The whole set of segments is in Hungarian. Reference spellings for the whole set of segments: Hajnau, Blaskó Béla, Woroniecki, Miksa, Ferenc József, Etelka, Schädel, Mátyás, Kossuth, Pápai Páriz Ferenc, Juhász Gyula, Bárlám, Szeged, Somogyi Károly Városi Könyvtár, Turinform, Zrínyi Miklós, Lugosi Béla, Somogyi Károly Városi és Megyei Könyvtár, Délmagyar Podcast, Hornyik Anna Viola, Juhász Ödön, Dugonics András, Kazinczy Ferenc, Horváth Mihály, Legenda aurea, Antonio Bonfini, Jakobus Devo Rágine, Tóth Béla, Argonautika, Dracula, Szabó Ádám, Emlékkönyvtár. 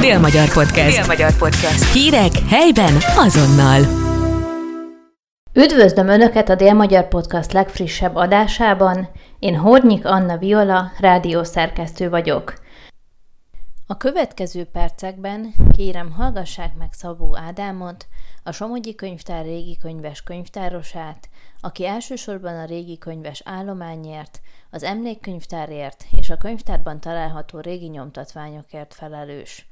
Délmagyar Podcast. Délmagyar Podcast. Hírek helyben azonnal. Üdvözlöm Önöket a Délmagyar Podcast legfrissebb adásában. Én Hornyik Anna Viola, rádiószerkesztő vagyok. A következő percekben kérem, hallgassák meg Szabó Ádámot, a Somogyi Könyvtár régi könyves könyvtárosát, aki elsősorban a régi könyves állományért, az emlékkönyvtárért és a könyvtárban található régi nyomtatványokért felelős.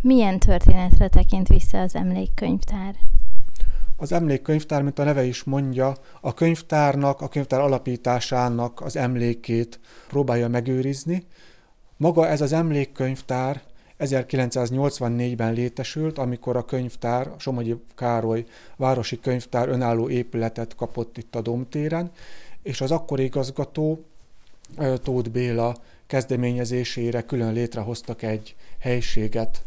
Milyen történetre tekint vissza az emlékkönyvtár? Az emlékkönyvtár, mint a neve is mondja, a könyvtárnak, a könyvtár alapításának az emlékét próbálja megőrizni. Maga ez az emlékkönyvtár 1984-ben létesült, amikor a könyvtár, a Somogyi Károly Városi Könyvtár önálló épületet kapott itt a Domtéren, és az akkori igazgató Tóth Béla kezdeményezésére külön létrehoztak egy helységet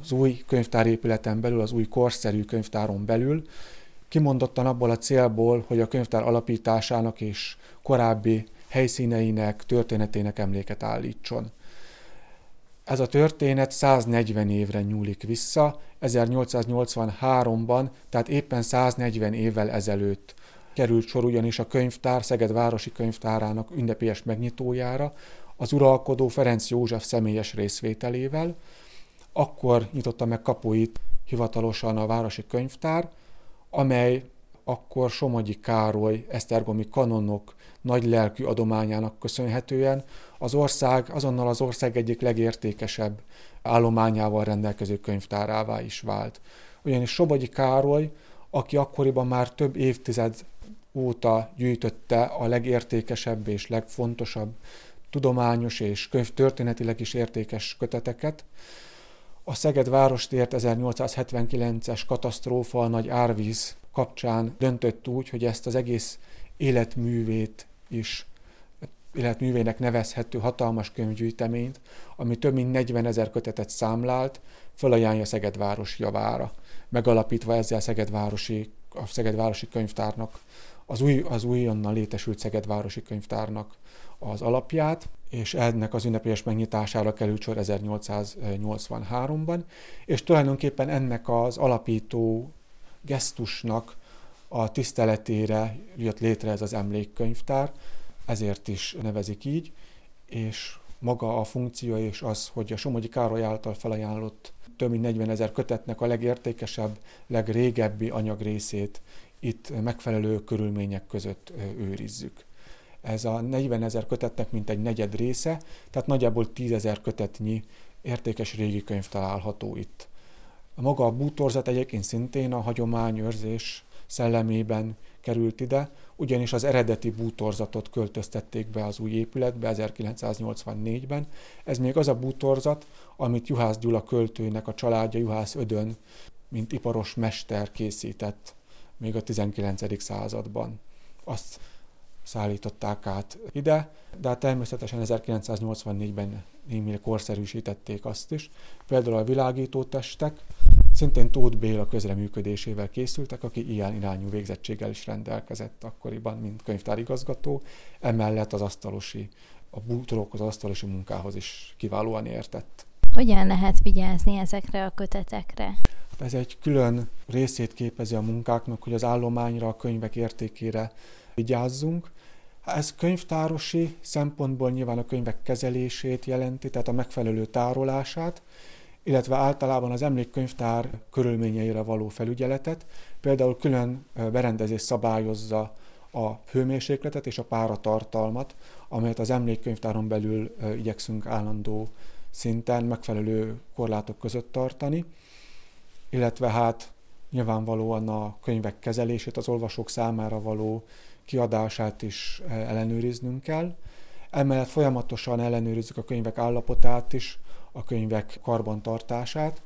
az új könyvtárépületen belül, az új korszerű könyvtáron belül, kimondottan abból a célból, hogy a könyvtár alapításának és korábbi helyszíneinek, történetének emléket állítson. Ez a történet 140 évre nyúlik vissza, 1883-ban, tehát éppen 140 évvel ezelőtt került sor ugyanis a könyvtár Szeged Városi Könyvtárának ünnepélyes megnyitójára, az uralkodó Ferenc József személyes részvételével. Akkor nyitotta meg kapuit hivatalosan a Városi Könyvtár, amely akkor Somogyi Károly esztergomi kanonok nagy lelkű adományának köszönhetően azonnal az ország egyik legértékesebb állományával rendelkező könyvtárává is vált. Ugyanis Somogyi Károly, aki akkoriban már több évtized óta gyűjtötte a legértékesebb és legfontosabb tudományos és könyvtörténetileg is értékes köteteket, a Szeged várostért 1879-es katasztrófa, a nagy árvíz kapcsán döntött úgy, hogy ezt az egész életművének nevezhető hatalmas könyvgyűjteményt, ami több mint 40 000 kötetet számlált, felajánlja Szeged város javára, megalapítva ezzel a Szeged városi könyvtárnak, az újonnan létesült Szeged városi könyvtárnak az alapját, és ennek az ünnepélyes megnyitására került sor 1883-ban, és tulajdonképpen ennek az alapító gesztusnak a tiszteletére jött létre ez az emlékkönyvtár, ezért is nevezik így, és maga a funkció és az, hogy a Somogyi Károly által felajánlott több mint 40 000 kötetnek a legértékesebb, legrégebbi anyagrészét itt megfelelő körülmények között őrizzük. Ez a 40 000 kötetnek mintegy negyed része, tehát nagyjából 10 000 kötetnyi értékes régi könyv található itt. Maga a bútorzat egyébként szintén a hagyományőrzés szellemében került ide, ugyanis az eredeti bútorzatot költöztették be az új épületbe 1984-ben. Ez még az a bútorzat, amit Juhász Gyula költőnek a családja, Juhász Ödön, mint iparos mester készített még a 19. században. Azt szállították át ide, de hát természetesen 1984-ben némileg korszerűsítették azt is. Például a világítótestek szintén Tóth Béla közreműködésével készültek, aki ilyen irányú végzettséggel is rendelkezett akkoriban, mint könyvtárigazgató, emellett a bútorokhoz, az asztalosi munkához is kiválóan értett. Hogyan lehet vigyázni ezekre a kötetekre? Ez egy külön részét képezi a munkáknak, hogy az állományra, a könyvek értékére vigyázzunk. Ez könyvtárosi szempontból nyilván a könyvek kezelését jelenti, tehát a megfelelő tárolását, illetve általában az emlékkönyvtár körülményeire való felügyeletet. Például külön berendezés szabályozza a hőmérsékletet és a páratartalmat, amelyet az emlékkönyvtáron belül igyekszünk állandó szinten megfelelő korlátok között tartani, illetve hát nyilvánvalóan a könyvek kezelését, az olvasók számára való kiadását is ellenőriznünk kell. Emellett folyamatosan ellenőrizzük a könyvek állapotát is, a könyvek karbantartását,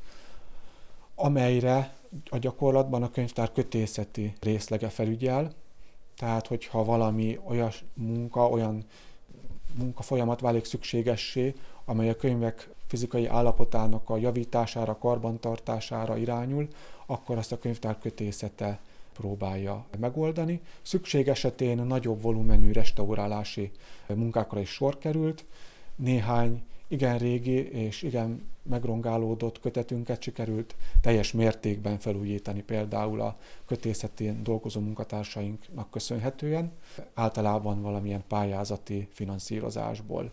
amelyre a gyakorlatban a könyvtár kötészeti részlege felügyel. Tehát, hogyha valami olyan munkafolyamat válik szükségessé, amely a könyvek fizikai állapotának a javítására, karbantartására irányul, akkor azt a könyvtár kötészete próbálja megoldani. Szükség esetén nagyobb volumenű restaurálási munkákra is sor került. Néhány igen régi és igen megrongálódott kötetünket sikerült teljes mértékben felújítani, például a kötészetén dolgozó munkatársainknak köszönhetően, általában valamilyen pályázati finanszírozásból.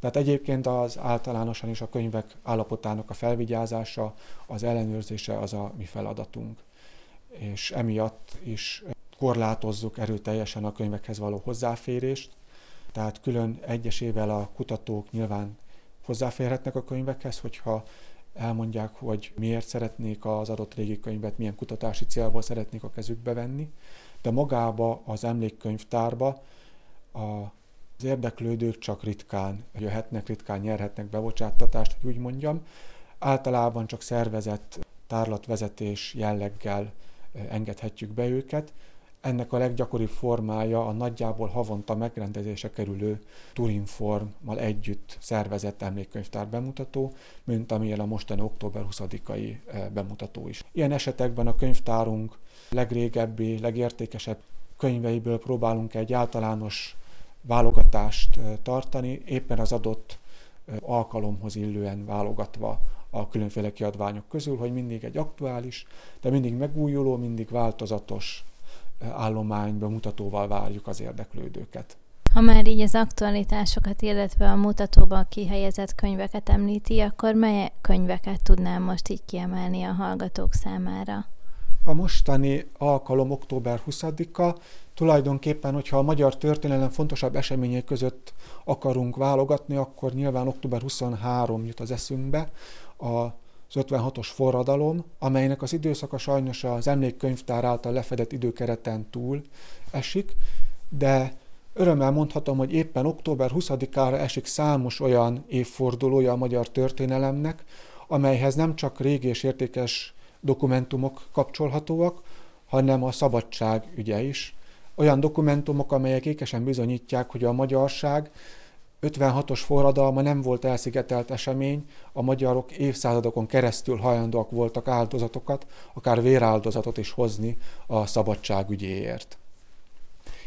Tehát egyébként az általánosan is a könyvek állapotának a felvigyázása, az ellenőrzése az a mi feladatunk. És emiatt is korlátozzuk erőteljesen a könyvekhez való hozzáférést, tehát külön egyesével a kutatók nyilván hozzáférhetnek a könyvekhez, hogyha elmondják, hogy miért szeretnék az adott régi könyvet, milyen kutatási célból szeretnék a kezükbe venni, de magába az emlékkönyvtárba az érdeklődők csak ritkán jöhetnek, ritkán nyerhetnek bebocsáttatást, hogy úgy mondjam. Általában csak szervezett tárlatvezetés jelleggel engedhetjük be őket. Ennek a leggyakoribb formája a nagyjából havonta megrendezése kerülő Turinformmal együtt szervezett emlékkönyvtár bemutató, mint amilyen a mostani október 20-ai bemutató is. Ilyen esetekben a könyvtárunk legrégebbi, legértékesebb könyveiből próbálunk egy általános válogatást tartani, éppen az adott alkalomhoz illően válogatva a különféle kiadványok közül, hogy mindig egy aktuális, de mindig megújuló, mindig változatos állományba mutatóval várjuk az érdeklődőket. Ha már így az aktualitásokat, illetve a mutatóban kihelyezett könyveket említi, akkor mely könyveket tudnám most így kiemelni a hallgatók számára? A mostani alkalom október 20-a tulajdonképpen, hogyha a magyar történelem fontosabb eseményei között akarunk válogatni, akkor nyilván október 23 jut az eszünkbe, az 56-os forradalom, amelynek az időszaka sajnos az emlékkönyvtár által lefedett időkereten túl esik, de örömmel mondhatom, hogy éppen október 20-ára esik számos olyan évfordulója a magyar történelemnek, amelyhez nem csak régi és értékes dokumentumok kapcsolhatóak, hanem a szabadság ügye is. Olyan dokumentumok, amelyek ékesen bizonyítják, hogy a magyarság 56-os forradalma nem volt elszigetelt esemény, a magyarok évszázadokon keresztül hajlandóak voltak áldozatokat, akár véráldozatot is hozni a szabadság ügyéért.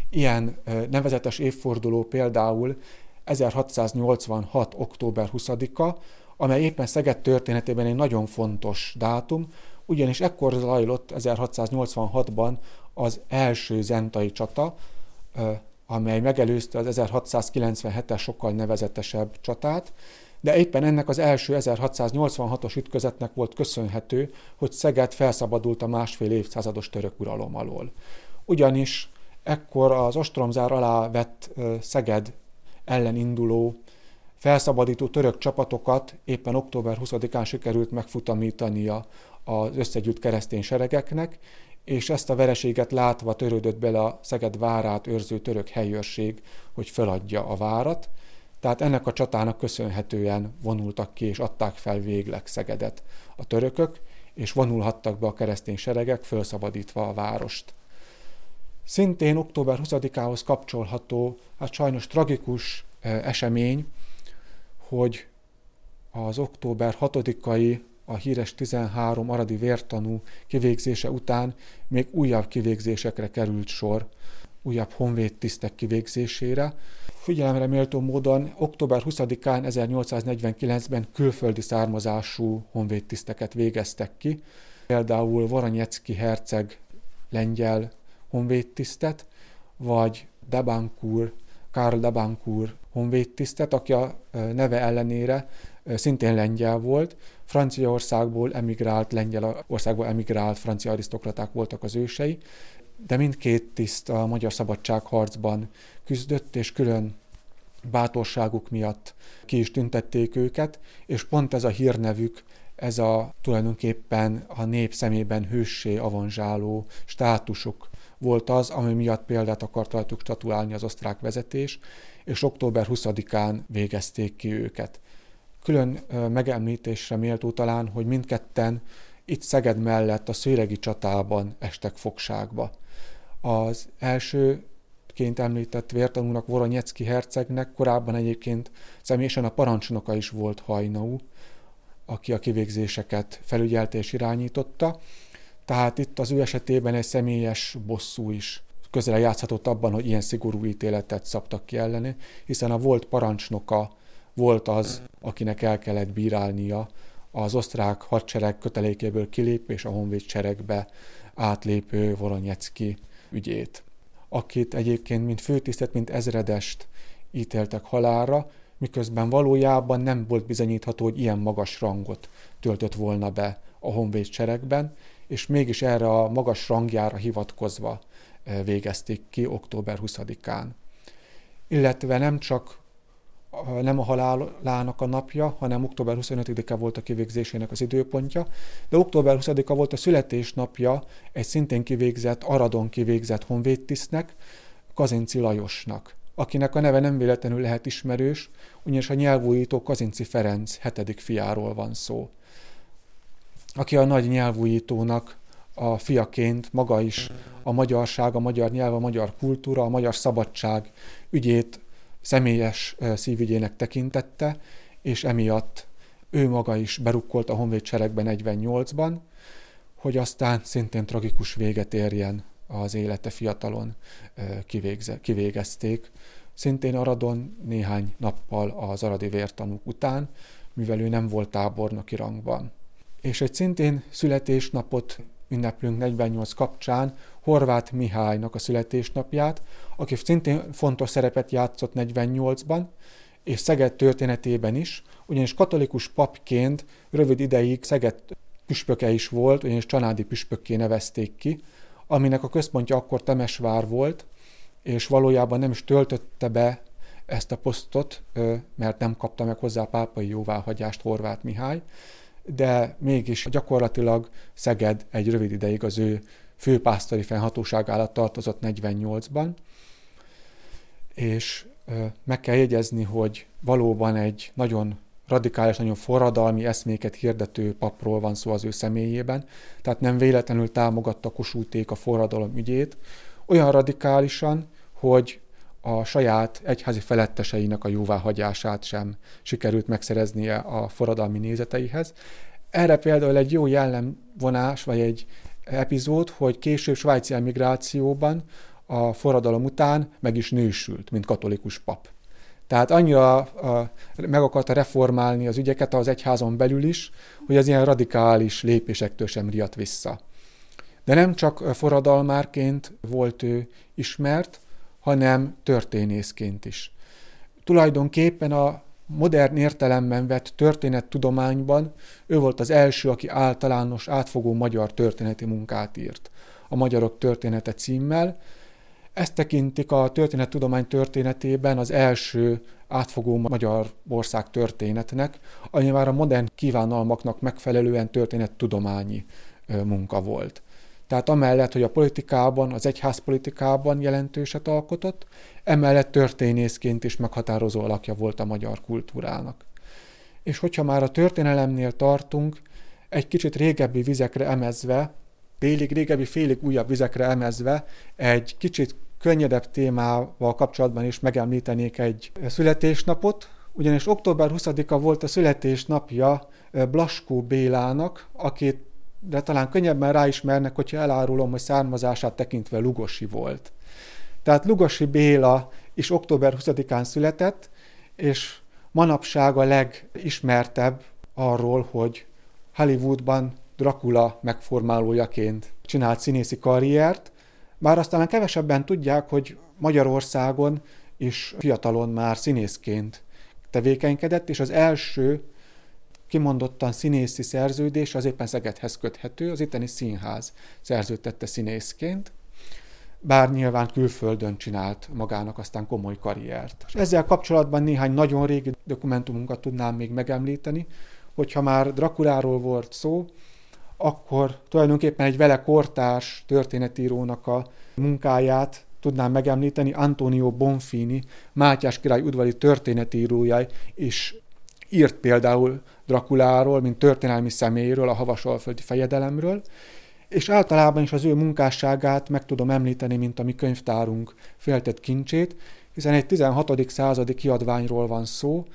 Ilyen nevezetes évforduló például 1686. október 20-a, amely éppen Szeged történetében egy nagyon fontos dátum, ugyanis ekkor zajlott 1686-ban az első zentai csata, amely megelőzte az 1697-es sokkal nevezetesebb csatát, de éppen ennek az első 1686-os ütközetnek volt köszönhető, hogy Szeged felszabadult a másfél évszázados török uralom alól. Ugyanis ekkor az ostromzár alá vett Szeged ellen induló felszabadító török csapatokat éppen október 20-án sikerült megfutamítania az összegyűlt keresztény seregeknek, és ezt a vereséget látva törődött bele a Szeged várát őrző török helyőrség, hogy feladja a várat. Tehát ennek a csatának köszönhetően vonultak ki és adták fel végleg Szegedet a törökök, és vonulhattak be a keresztény seregek, felszabadítva a várost. Szintén október 20-ához kapcsolható, hát sajnos tragikus esemény, hogy az október 6-ai a híres 13 aradi vértanú kivégzése után még újabb kivégzésekre került sor, újabb honvéd tisztek kivégzésére. Figyelemre méltó módon október 20-án 1849-ben külföldi származású honvéd tiszteket végeztek ki, például Woroniecki herceg lengyel honvéd tisztet, vagy Karl Debancúr honvéd tisztet, aki a neve ellenére szintén lengyel volt. Lengyelországból emigrált francia arisztokraták voltak az ősei, de mindkét tiszt a magyar szabadságharcban küzdött, és külön bátorságuk miatt ki is tüntették őket, és pont ez a hírnevük, ez a tulajdonképpen a nép szemében hőssé avanzsáló státusuk volt az, ami miatt példát akart rajtuk statuálni az osztrák vezetés, és október 20-án végezték ki őket. Külön megemlítésre méltó talán, hogy mindketten itt Szeged mellett a szőregi csatában estek fogságba. Az elsőként említett vértanúnak, Woroniecki hercegnek korábban egyébként személyesen a parancsnoka is volt Hajnau, aki a kivégzéseket felügyelte és irányította, tehát itt az ő esetében egy személyes bosszú is közre játszhatott abban, hogy ilyen szigorú ítéletet szabtak ki ellene, hiszen a volt parancsnoka volt az, akinek el kellett bírálnia az osztrák hadsereg kötelékéből kilépő és a honvéd seregbe átlépő Woroniecki ügyét, akit egyébként mind főtisztet, mind ezredest ítéltek halálra, miközben valójában nem volt bizonyítható, hogy ilyen magas rangot töltött volna be a honvéd seregben, és mégis erre a magas rangjára hivatkozva végezték ki október 20-án. Illetve nem a halálának a napja, hanem október 25-e volt a kivégzésének az időpontja, de október 20-a volt a születésnapja egy szintén kivégzett, Aradon kivégzett honvédtisztnek, Kazinczy Lajosnak, akinek a neve nem véletlenül lehet ismerős, ugyanis a nyelvújító Kazinczy Ferenc 7. fiáról van szó, aki a nagy nyelvújítónak a fiaként maga is a magyarság, a magyar nyelv, a magyar kultúra, a magyar szabadság ügyét személyes szívügyének tekintette, és emiatt ő maga is berukkolt a honvédseregben 48-ban, hogy aztán szintén tragikus véget érjen az élete, fiatalon kivégezték. Szintén Aradon néhány nappal az aradi vértanúk után, mivel ő nem volt tábornoki rangban. És egy szintén születésnapot ünneplünk 48 kapcsán, Horváth Mihálynak a születésnapját, aki szintén fontos szerepet játszott 48-ban, és Szeged történetében is, ugyanis katolikus papként rövid ideig Szeged püspöke is volt, ugyanis csanádi püspökké nevezték ki, aminek a központja akkor Temesvár volt, és valójában nem is töltötte be ezt a posztot, mert nem kapta meg hozzá pápai jóváhagyást Horváth Mihály, de mégis gyakorlatilag Szeged egy rövid ideig az ő főpásztori fennhatóság alatt tartozott 48-ban, és meg kell jegyezni, hogy valóban egy nagyon radikális, nagyon forradalmi eszméket hirdető papról van szó az ő személyében, tehát nem véletlenül támogatta Kossuthték a forradalom ügyét, olyan radikálisan, hogy a saját egyházi feletteseinek a jóváhagyását sem sikerült megszereznie a forradalmi nézeteihez. Erre például egy jó jellemvonás, vagy egy epizód, hogy később svájci emigrációban a forradalom után meg is nősült, mint katolikus pap. Tehát annyira meg akarta reformálni az ügyeket az egyházon belül is, hogy az ilyen radikális lépésektől sem riadt vissza. De nem csak forradalmárként volt ő ismert, hanem történészként is. Tulajdonképpen a modern értelemben vett történettudományban ő volt az első, aki általános, átfogó magyar történeti munkát írt, a Magyarok története címmel. Ezt tekintik a történettudomány történetében az első átfogó Magyarország történetnek, ami már a modern kívánalmaknak megfelelően történettudományi munka volt. Tehát amellett, hogy a politikában, az egyházpolitikában jelentőset alkotott, emellett történészként is meghatározó alakja volt a magyar kultúrának. És hogyha már a történelemnél tartunk, egy kicsit régebbi vizekre emezve, félig újabb vizekre emezve, egy kicsit könnyedebb témával kapcsolatban is megemlítenék egy születésnapot, ugyanis október 20-a volt a születésnapja Blaskó Bélának, akit de talán könnyebben ráismernek, hogyha elárulom, hogy származását tekintve lugosi volt. Tehát Lugosi Béla is október 20-án született, és manapság a legismertebb arról, hogy Hollywoodban Dracula megformálójaként csinált színészi karriert, bár aztán kevesebben tudják, hogy Magyarországon is fiatalon már színészként tevékenykedett, és az első kimondottan színészi szerződés az éppen Szegedhez köthető, az itteni színház szerződtette színészként, bár nyilván külföldön csinált magának aztán komoly karriert. És ezzel kapcsolatban néhány nagyon régi dokumentumunkat tudnám még megemlíteni, hogyha már Draculáról volt szó, akkor tulajdonképpen egy vele kortárs történetírónak a munkáját tudnám megemlíteni, Antonio Bonfini, Mátyás király udvari történetírója is írt például Draculáról, mint történelmi személyről, a havasalföldi fejedelemről, és általában is az ő munkásságát meg tudom említeni, mint a mi könyvtárunk féltett kincsét, hiszen egy 16. századi kiadványról van szó,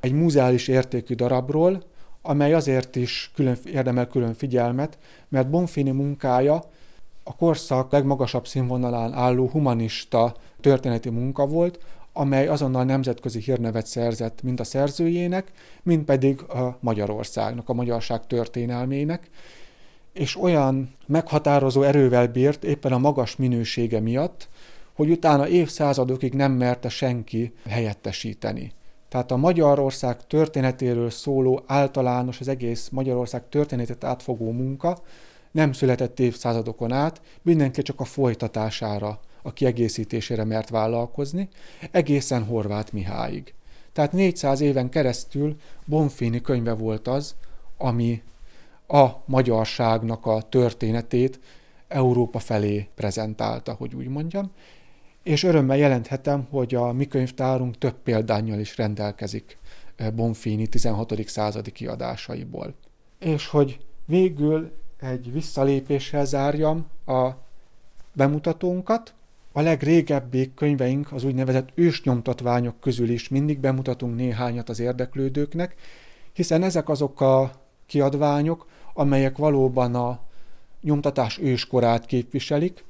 egy múzeális értékű darabról, amely azért is érdemel külön figyelmet, mert Bonfini munkája a korszak legmagasabb színvonalán álló humanista történeti munka volt, amely azonnal nemzetközi hírnevet szerzett mind a szerzőjének, mind pedig a Magyarországnak, a magyarság történelmének, és olyan meghatározó erővel bírt éppen a magas minősége miatt, hogy utána évszázadokig nem merte senki helyettesíteni. Tehát a Magyarország történetéről szóló általános, az egész Magyarország történetét átfogó munka nem született évszázadokon át, mindenki csak a folytatására, a kiegészítésére mert vállalkozni, egészen Horváth Mihályig. Tehát 400 éven keresztül Bonfini könyve volt az, ami a magyarságnak a történetét Európa felé prezentálta, hogy úgy mondjam, és örömmel jelenthetem, hogy a mi könyvtárunk több példánnyal is rendelkezik Bonfini 16. századi kiadásaiból. És hogy végül egy visszalépéssel zárjam a bemutatónkat, a legrégebbi könyveink, az úgynevezett ősnyomtatványok közül is mindig bemutatunk néhányat az érdeklődőknek, hiszen ezek azok a kiadványok, amelyek valóban a nyomtatás őskorát képviselik,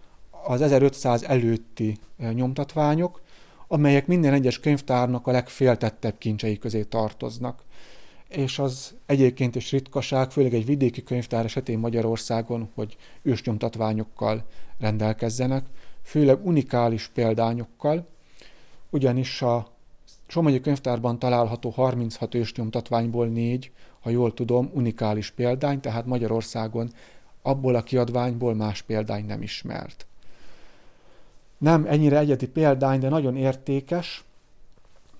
az 1500 előtti nyomtatványok, amelyek minden egyes könyvtárnak a legféltettebb kincsei közé tartoznak. És az egyébként is ritkaság, főleg egy vidéki könyvtár esetén Magyarországon, hogy ősnyomtatványokkal rendelkezzenek, főleg unikális példányokkal, ugyanis a Somogyi könyvtárban található 36 ősnyomtatványból 4, ha jól tudom, unikális példány, tehát Magyarországon abból a kiadványból más példány nem ismert. Nem ennyire egyedi példány, de nagyon értékes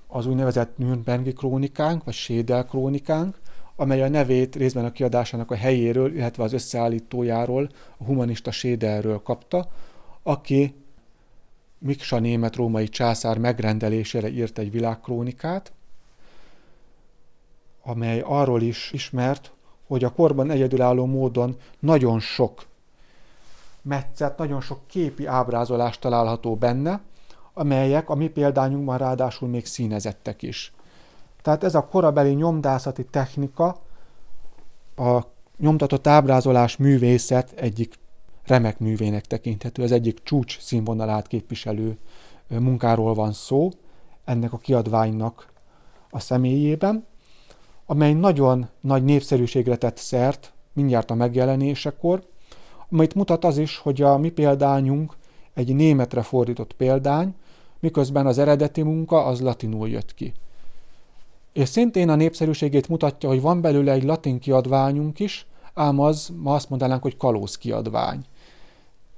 az úgynevezett Nürnbergi krónikánk, vagy Schädel krónikánk, amely a nevét részben a kiadásának a helyéről, illetve az összeállítójáról, a humanista Schädelről kapta, aki Miksa német-római császár megrendelésére írt egy világkrónikát, amely arról is ismert, hogy a korban egyedülálló módon nagyon sok metszet, nagyon sok képi ábrázolás található benne, amelyek a mi példányunkban ráadásul még színezettek is. Tehát ez a korabeli nyomdászati technika a nyomtatott ábrázolás művészet egyik remek művének tekinthető, az egyik csúcs színvonalát képviselő munkáról van szó ennek a kiadványnak a személyében, amely nagyon nagy népszerűségre tett szert mindjárt a megjelenésekor, amit mutat az is, hogy a mi példányunk egy németre fordított példány, miközben az eredeti munka az latinul jött ki. És szintén a népszerűségét mutatja, hogy van belőle egy latin kiadványunk is, ám az, ma azt mondanánk, hogy kalóz kiadvány.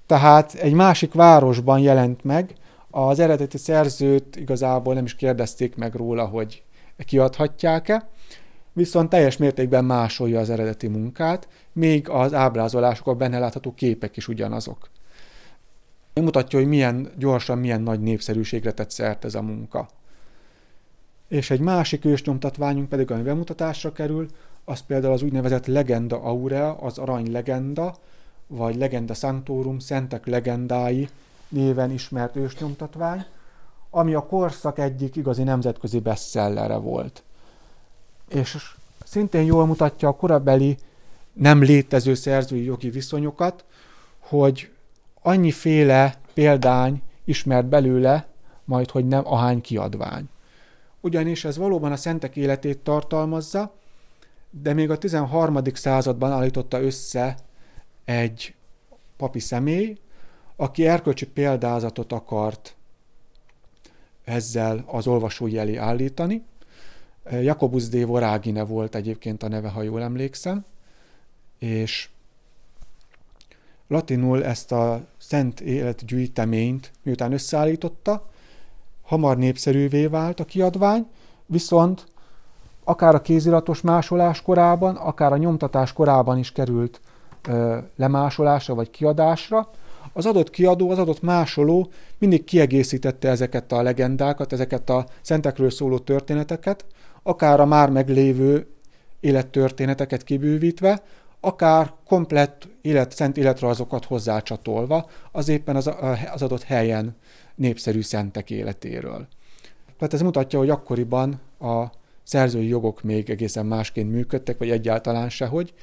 Tehát egy másik városban jelent meg, az eredeti szerzőt igazából nem is kérdezték meg róla, hogy kiadhatják-e, viszont teljes mértékben másolja az eredeti munkát, még az ábrázolásokon benne látható képek is ugyanazok. Mutatja, hogy milyen gyorsan, milyen nagy népszerűségre tett szert ez a munka. És egy másik ősnyomtatványunk pedig, ami bemutatásra kerül, az például az úgynevezett legenda aurea, az arany legenda, vagy legenda sanctorum, szentek legendái néven ismert ősnyomtatvány, ami a korszak egyik igazi nemzetközi bestsellere volt. És szintén jól mutatja a korabeli nem létező szerzői jogi viszonyokat, hogy annyiféle példány ismert belőle, majd hogy nem ahány kiadvány. Ugyanis ez valóban a szentek életét tartalmazza, de még a 13. században állította össze egy papi személy, aki erkölcsi példázatot akart ezzel az olvasói elé állítani. Jakobus Devo Rágine volt egyébként a neve, ha jól emlékszem, és latinul ezt a szent életgyűjteményt miután összeállította, hamar népszerűvé vált a kiadvány, viszont akár a kéziratos másolás korában, akár a nyomtatás korában is került lemásolásra vagy kiadásra. Az adott kiadó, az adott másoló mindig kiegészítette ezeket a legendákat, ezeket a szentekről szóló történeteket, akár a már meglévő élettörténeteket kibővítve, akár komplett szent életrajzokat hozzácsatolva, az éppen az adott helyen népszerű szentek életéről. Tehát ez mutatja, hogy akkoriban a szerzői jogok még egészen másként működtek, vagy egyáltalán sehogy.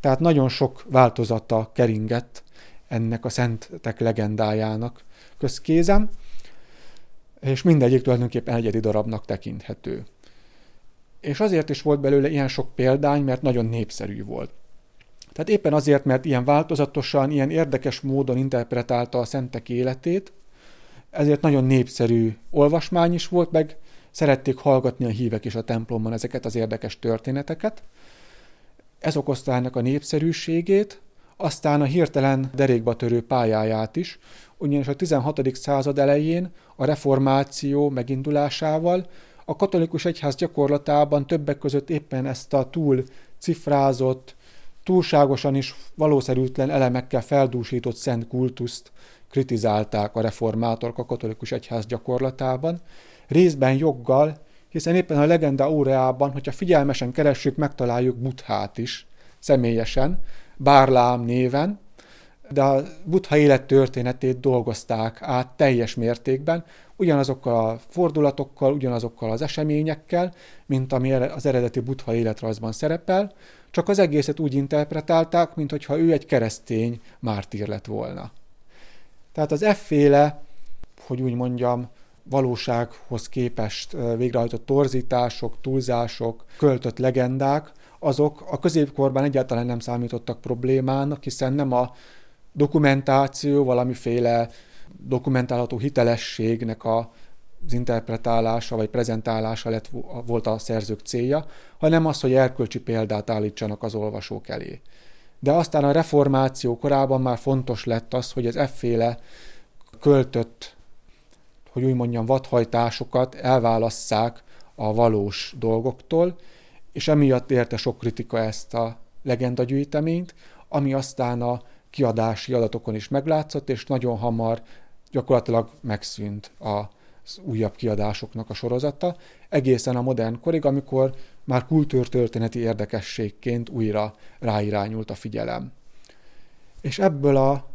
Tehát nagyon sok változata keringett ennek a szentek legendájának közkézen. és mindegyik tulajdonképpen egyedi darabnak tekinthető. És azért is volt belőle ilyen sok példány, mert nagyon népszerű volt. Tehát éppen azért, mert ilyen változatosan, ilyen érdekes módon interpretálta a szentek életét, ezért nagyon népszerű olvasmány is volt, meg szerették hallgatni a hívek is a templomban ezeket az érdekes történeteket. Ez okozta ennek a népszerűségét, aztán a hirtelen derékba törő pályáját is, ugyanis a 16. század elején a reformáció megindulásával a katolikus egyház gyakorlatában többek között éppen ezt a túl cifrázott, túlságosan is valószerűtlen elemekkel feldúsított szent kultuszt kritizálták a reformátorok a katolikus egyház gyakorlatában, részben joggal, hiszen éppen a legenda óreában, hogyha figyelmesen keressük, megtaláljuk Buddhát is személyesen, Bárlám néven, de a Buddha élettörténetét dolgozták át teljes mértékben, ugyanazokkal a fordulatokkal, ugyanazokkal az eseményekkel, mint ami az eredeti Buddha életrajzban szerepel, csak az egészet úgy interpretálták, mintha ő egy keresztény mártír lett volna. Tehát az efféle, hogy úgy mondjam, valósághoz képest végrehajtott torzítások, túlzások, költött legendák, azok a középkorban egyáltalán nem számítottak problémának, hiszen nem a dokumentáció, valamiféle dokumentálható hitelességnek az interpretálása vagy prezentálása volt a szerzők célja, hanem az, hogy erkölcsi példát állítsanak az olvasók elé. De aztán a reformáció korában már fontos lett az, hogy az efféle költött, hogy úgy mondjam, vadhajtásokat elválasszák a valós dolgoktól, és emiatt érte sok kritika ezt a legendagyűjteményt, ami aztán a kiadási adatokon is meglátszott, és nagyon hamar gyakorlatilag megszűnt az újabb kiadásoknak a sorozata, egészen a modern korig, amikor már kultúrtörténeti érdekességként újra ráirányult a figyelem. És ebből a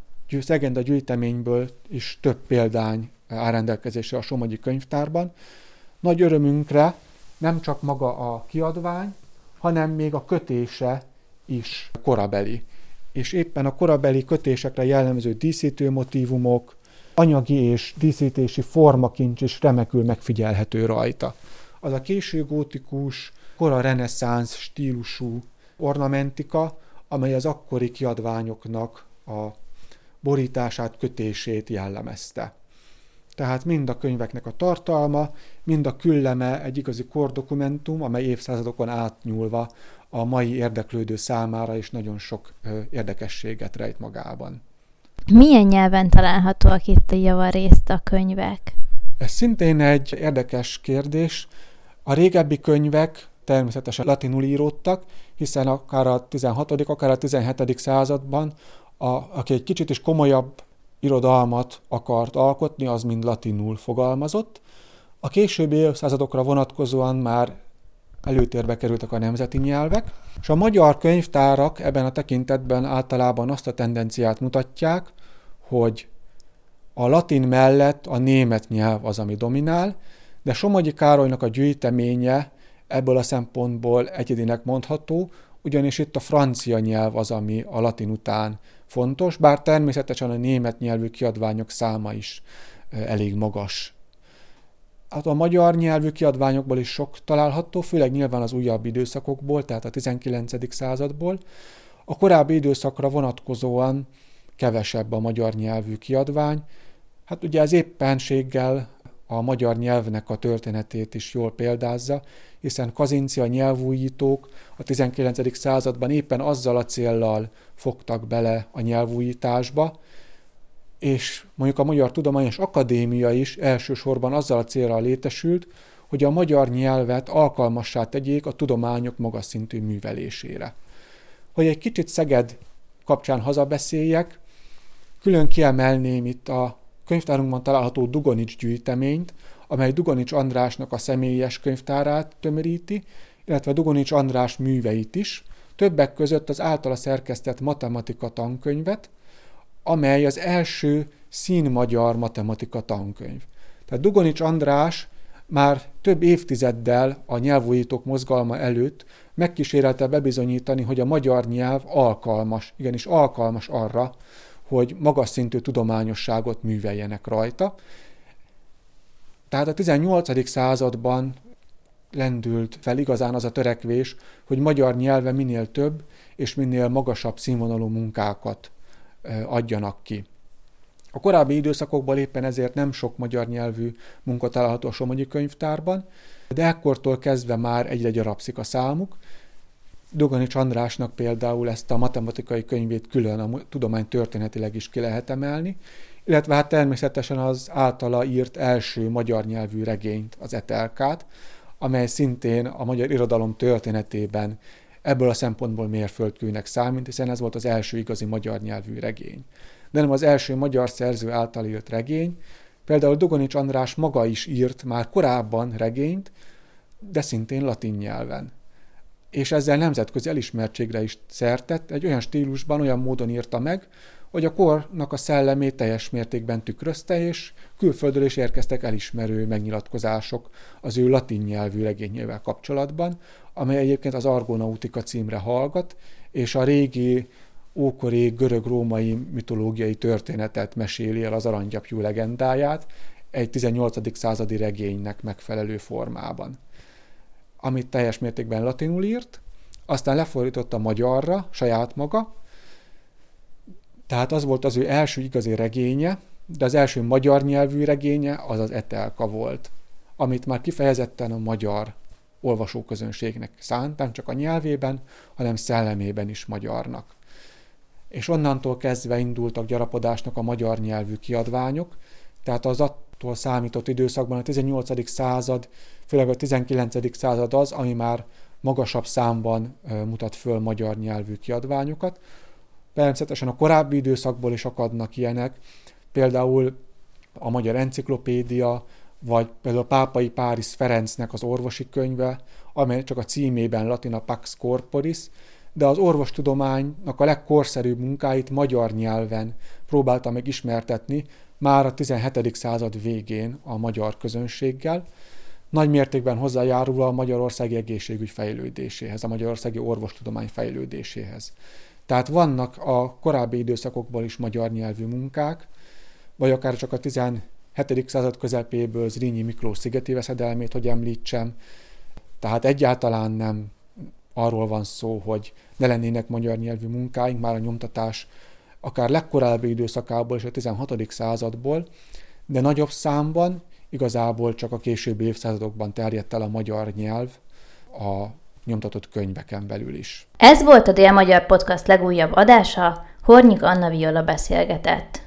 legendagyűjteményből is több példány áll rendelkezésre a Somogyi Könyvtárban. Nagy örömünkre nem csak maga a kiadvány, hanem még a kötése is korabeli. És éppen a korabeli kötésekre jellemző díszítő motívumok, anyagi és díszítési formakincs is remekül megfigyelhető rajta. Az a késő gótikus, kora reneszánsz stílusú ornamentika, amely az akkori kiadványoknak a borítását, kötését jellemezte. Tehát mind a könyveknek a tartalma, mind a külleme egy igazi kordokumentum, amely évszázadokon átnyúlva a mai érdeklődő számára is nagyon sok érdekességet rejt magában. Milyen nyelven találhatóak itt javarészt a könyvek? Ez szintén egy érdekes kérdés. A régebbi könyvek természetesen latinul íródtak, hiszen akár a 16., akár a 17. században, aki egy kicsit is komolyabb irodalmat akart alkotni, az mind latinul fogalmazott. A későbbi évszázadokra vonatkozóan már előtérbe kerültek a nemzeti nyelvek, és a magyar könyvtárak ebben a tekintetben általában azt a tendenciát mutatják, hogy a latin mellett a német nyelv az, ami dominál, de Somogyi Károlynak a gyűjteménye ebből a szempontból egyedinek mondható, ugyanis itt a francia nyelv az, ami a latin után fontos, bár természetesen a német nyelvű kiadványok száma is elég magas. Hát a magyar nyelvű kiadványokból is sok található, főleg nyilván az újabb időszakokból, tehát a 19. századból. A korábbi időszakra vonatkozóan kevesebb a magyar nyelvű kiadvány. Hát ugye ez éppenséggel a magyar nyelvnek a történetét is jól példázza, hiszen Kazinczy nyelvújítók a 19. században éppen azzal a céllal fogtak bele a nyelvújításba, és mondjuk a Magyar Tudományos Akadémia is elsősorban azzal a célra létesült, hogy a magyar nyelvet alkalmassá tegyék a tudományok magas szintű művelésére. Hogy egy kicsit Szeged kapcsán hazabeszéljek, külön kiemelném itt a könyvtárunkban található Dugonics gyűjteményt, amely Dugonics Andrásnak a személyes könyvtárát tömöríti, illetve Dugonics András műveit is, többek között az általa szerkesztett matematika tankönyvet, amely az első színmagyar matematika tankönyv. Tehát Dugonics András már több évtizeddel a nyelvújítók mozgalma előtt megkísérelte bebizonyítani, hogy a magyar nyelv alkalmas, igenis alkalmas arra, hogy magas szintű tudományosságot műveljenek rajta. Tehát a 18. században lendült fel igazán az a törekvés, hogy magyar nyelven minél több és minél magasabb színvonalú munkákat adjanak ki. A korábbi időszakokban éppen ezért nem sok magyar nyelvű munka található a Somogyi könyvtárban, de ekkortól kezdve már egyre gyarapszik a számuk. Dugonics Andrásnak például ezt a matematikai könyvét külön a tudomány történetileg is ki lehet emelni, illetve hát természetesen az általa írt első magyar nyelvű regényt, az Etelkát, amely szintén a magyar irodalom történetében ebből a szempontból mérföldkőnek számít, hiszen ez volt az első igazi magyar nyelvű regény. De nem az első magyar szerző által írt regény. Például Dugonics András maga is írt már korábban regényt, de szintén latin nyelven. És ezzel nemzetközi elismertségre is szert tett, egy olyan stílusban, olyan módon írta meg, hogy a kornak a szellemét teljes mértékben tükrözte, és külföldről is érkeztek elismerő megnyilatkozások az ő latin nyelvű regényével kapcsolatban, amely egyébként az Argonautika címre hallgat, és a régi, ókori görög-római mitológiai történetet meséli el, az aranygyapjú legendáját egy 18. századi regénynek megfelelő formában, amit teljes mértékben latinul írt, aztán lefordította magyarra saját maga, tehát az volt az ő első igazi regénye, de az első magyar nyelvű regénye az az Etelka volt, amit már kifejezetten a magyar olvasóközönségnek szánt, nem csak a nyelvében, hanem szellemében is magyarnak. És onnantól kezdve indultak gyarapodásnak a magyar nyelvű kiadványok, tehát az attól számított időszakban a 18. század, főleg a 19. század az, ami már magasabb számban mutat föl magyar nyelvű kiadványokat. Természetesen a korábbi időszakból is akadnak ilyenek, például a Magyar Enciklopédia, vagy például a Pápai Páriz Ferencnek az orvosi könyve, amely csak a címében latin a Pax Corporis, de az orvostudománynak a legkorszerűbb munkáit magyar nyelven próbálta meg ismertetni már a 17. század végén a magyar közönséggel, nagy mértékben hozzájárulva a magyarországi egészségügy fejlődéséhez, a magyarországi orvostudomány fejlődéséhez. Tehát vannak a korábbi időszakokból is magyar nyelvű munkák, vagy akár csak a 17. század közepéből Zrínyi Miklós szigeti veszedelmét, hogy említsem, tehát egyáltalán nem arról van szó, hogy ne lennének magyar nyelvű munkáink, már a nyomtatás akár legkorábbi időszakából és a 16. századból, de nagyobb számban igazából csak a későbbi évszázadokban terjedt el a magyar nyelv a nyomtatott könyveken belül is. Ez volt a Délmagyar Podcast legújabb adása, Hornyik Anna Viola beszélgetett.